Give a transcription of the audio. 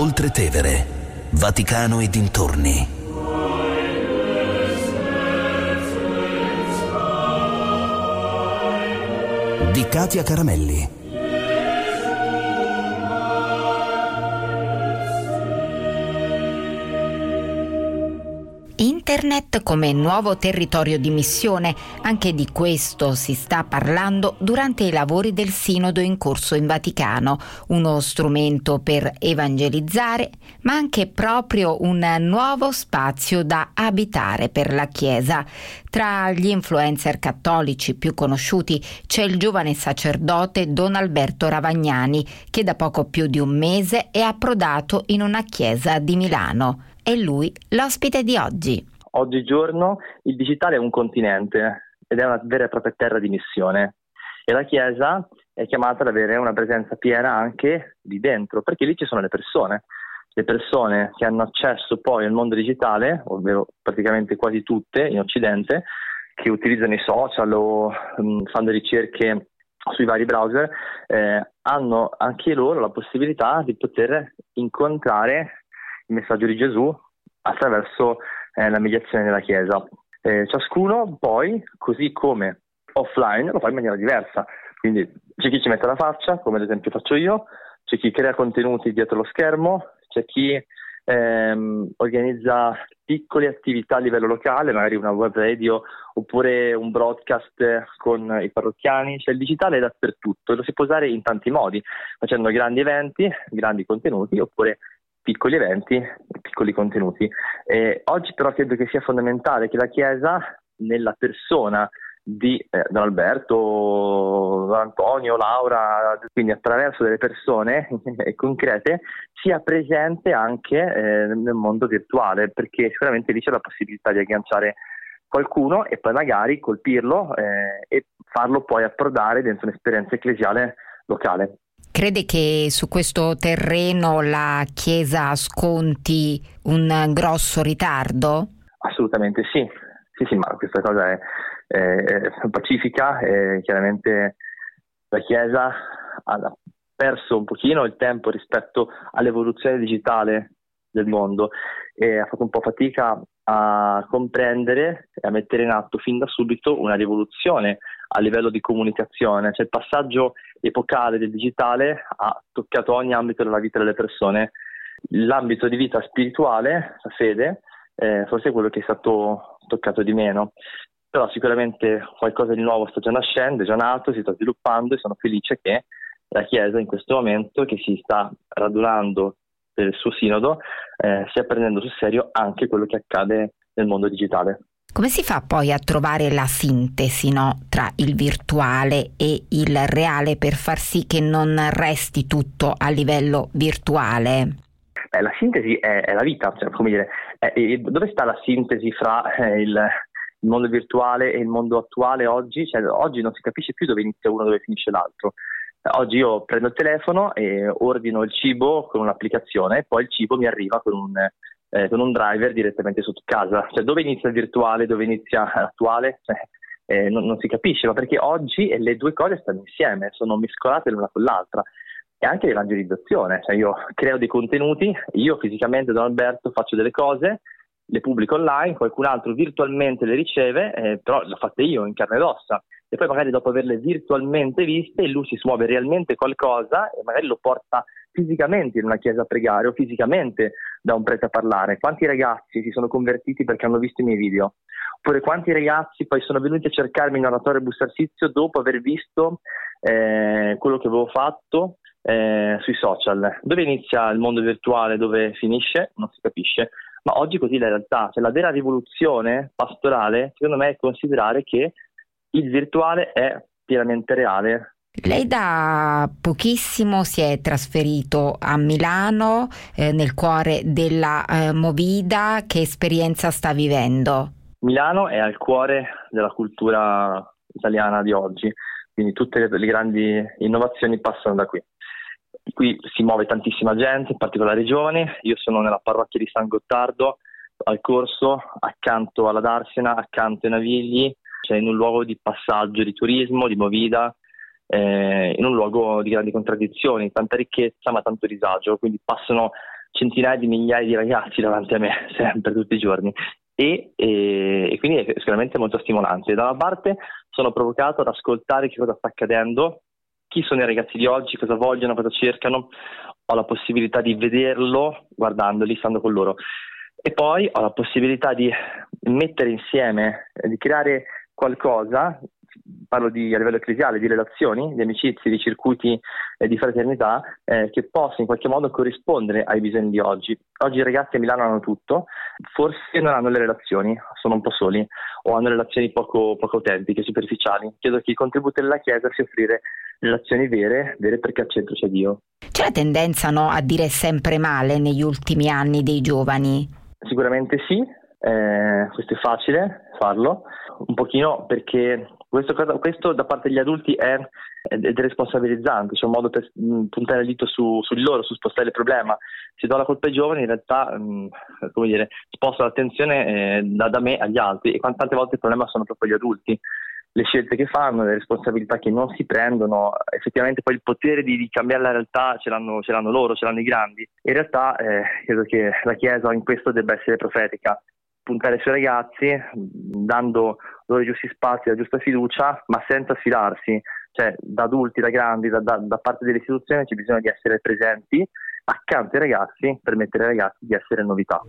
Oltre Tevere, Vaticano e dintorni. Di Katia Caramelli. Internet come nuovo territorio di missione, anche di questo si sta parlando durante i lavori del sinodo in corso in Vaticano, uno strumento per evangelizzare, ma anche proprio un nuovo spazio da abitare per la Chiesa. Tra gli influencer cattolici più conosciuti c'è il giovane sacerdote Don Alberto Ravagnani, che da poco più di un mese è approdato in una chiesa di Milano. È lui l'ospite di oggi. Oggigiorno il digitale è un continente ed è una vera e propria terra di missione, e la Chiesa è chiamata ad avere una presenza piena anche lì dentro, perché lì ci sono le persone che hanno accesso poi al mondo digitale, ovvero praticamente quasi tutte in Occidente, che utilizzano i social o fanno ricerche sui vari browser, hanno anche loro la possibilità di poter incontrare il messaggio di Gesù attraverso la mediazione della Chiesa. Ciascuno poi, così come offline, lo fa in maniera diversa, quindi c'è chi ci mette la faccia, come ad esempio faccio io, c'è chi crea contenuti dietro lo schermo, c'è chi organizza piccole attività a livello locale, magari una web radio oppure un broadcast con i parrocchiani. Cioè il digitale è dappertutto, lo si può usare in tanti modi, facendo grandi eventi, grandi contenuti, oppure piccoli eventi, piccoli contenuti. Oggi però credo che sia fondamentale che la Chiesa, nella persona di Don Alberto, Don Antonio, Laura, quindi attraverso delle persone concrete, sia presente anche nel mondo virtuale, perché sicuramente lì c'è la possibilità di agganciare qualcuno e poi magari colpirlo e farlo poi approdare dentro un'esperienza ecclesiale locale. Crede che su questo terreno la Chiesa sconti un grosso ritardo? Assolutamente sì, ma questa cosa è pacifica. Chiaramente la Chiesa ha perso un pochino il tempo rispetto all'evoluzione digitale del mondo e ha fatto un po' fatica a comprendere e a mettere in atto fin da subito una rivoluzione a livello di comunicazione. Cioè il passaggio epocale del digitale ha toccato ogni ambito della vita delle persone. L'ambito di vita spirituale, la fede, forse è quello che è stato toccato di meno, però sicuramente qualcosa di nuovo sta già nascendo, è già nato, si sta sviluppando, e sono felice che la Chiesa in questo momento, che si sta radunando per il suo sinodo, stia prendendo sul serio anche quello che accade nel mondo digitale. Come si fa poi a trovare la sintesi, no, tra il virtuale e il reale, per far sì che non resti tutto a livello virtuale? La sintesi è la vita, cioè, come dire, dove sta la sintesi fra il mondo virtuale e il mondo attuale oggi? Cioè, oggi non si capisce più dove inizia uno e dove finisce l'altro. Oggi io prendo il telefono e ordino il cibo con un'applicazione, e poi il cibo mi arriva con un driver direttamente sotto casa. Cioè dove inizia il virtuale, dove inizia l'attuale, non si capisce, ma perché oggi le due cose stanno insieme, sono mescolate l'una con l'altra. E anche l'evangelizzazione, cioè io creo dei contenuti, io fisicamente, Don Alberto, faccio delle cose, le pubblico online, qualcun altro virtualmente le riceve, però l'ho fatta io in carne ed ossa, e poi magari dopo averle virtualmente viste lui si muove realmente qualcosa e magari lo porta fisicamente in una chiesa a pregare, o fisicamente da un prete a parlare. Quanti ragazzi si sono convertiti perché hanno visto i miei video? Oppure quanti ragazzi poi sono venuti a cercarmi in oratorio Bustarsizio dopo aver visto quello che avevo fatto sui social? Dove inizia il mondo virtuale, dove finisce? Non si capisce. Ma oggi così è la realtà. Cioè, la vera rivoluzione pastorale, secondo me, è considerare che il virtuale è pienamente reale. Lei da pochissimo si è trasferito a Milano, nel cuore della Movida. Che esperienza sta vivendo? Milano è al cuore della cultura italiana di oggi, quindi tutte le grandi innovazioni passano da qui. Qui si muove tantissima gente, in particolare giovani. Io sono nella parrocchia di San Gottardo al Corso, accanto alla Darsena, accanto ai Navigli, cioè in un luogo di passaggio, di turismo, di Movida. In un luogo di grandi contraddizioni, tanta ricchezza ma tanto disagio, quindi passano centinaia di migliaia di ragazzi davanti a me, sempre, tutti i giorni, e quindi è sicuramente molto stimolante. Da una parte sono provocato ad ascoltare che cosa sta accadendo, chi sono i ragazzi di oggi, cosa vogliono, cosa cercano, ho la possibilità di vederlo guardandoli, stando con loro, e poi ho la possibilità di mettere insieme, di creare qualcosa, parlo di a livello ecclesiale, di relazioni, di amicizie, di circuiti di fraternità che possa in qualche modo corrispondere ai bisogni di oggi. Oggi i ragazzi a Milano hanno tutto, forse non hanno le relazioni, sono un po' soli o hanno relazioni poco autentiche, superficiali. Credo che il contributo della Chiesa sia offrire relazioni vere perché al centro c'è Dio. C'è la tendenza, no, a dire sempre male negli ultimi anni dei giovani? Sicuramente sì, questo è facile farlo, un pochino perché... Questo da parte degli adulti è responsabilizzante, c'è un modo per puntare il dito su di loro, su spostare il problema. Se do la colpa ai giovani, in realtà, sposto l'attenzione da me agli altri, e quante volte il problema sono proprio gli adulti. Le scelte che fanno, le responsabilità che non si prendono, effettivamente poi il potere di cambiare la realtà ce l'hanno loro, ce l'hanno i grandi. In realtà credo che la Chiesa in questo debba essere profetica. Puntare sui ragazzi, dando loro i giusti spazi, la giusta fiducia, ma senza sfidarsi. Cioè, da adulti, da grandi, da parte delle istituzioni c'è bisogno di essere presenti accanto ai ragazzi, permettere ai ragazzi di essere novità.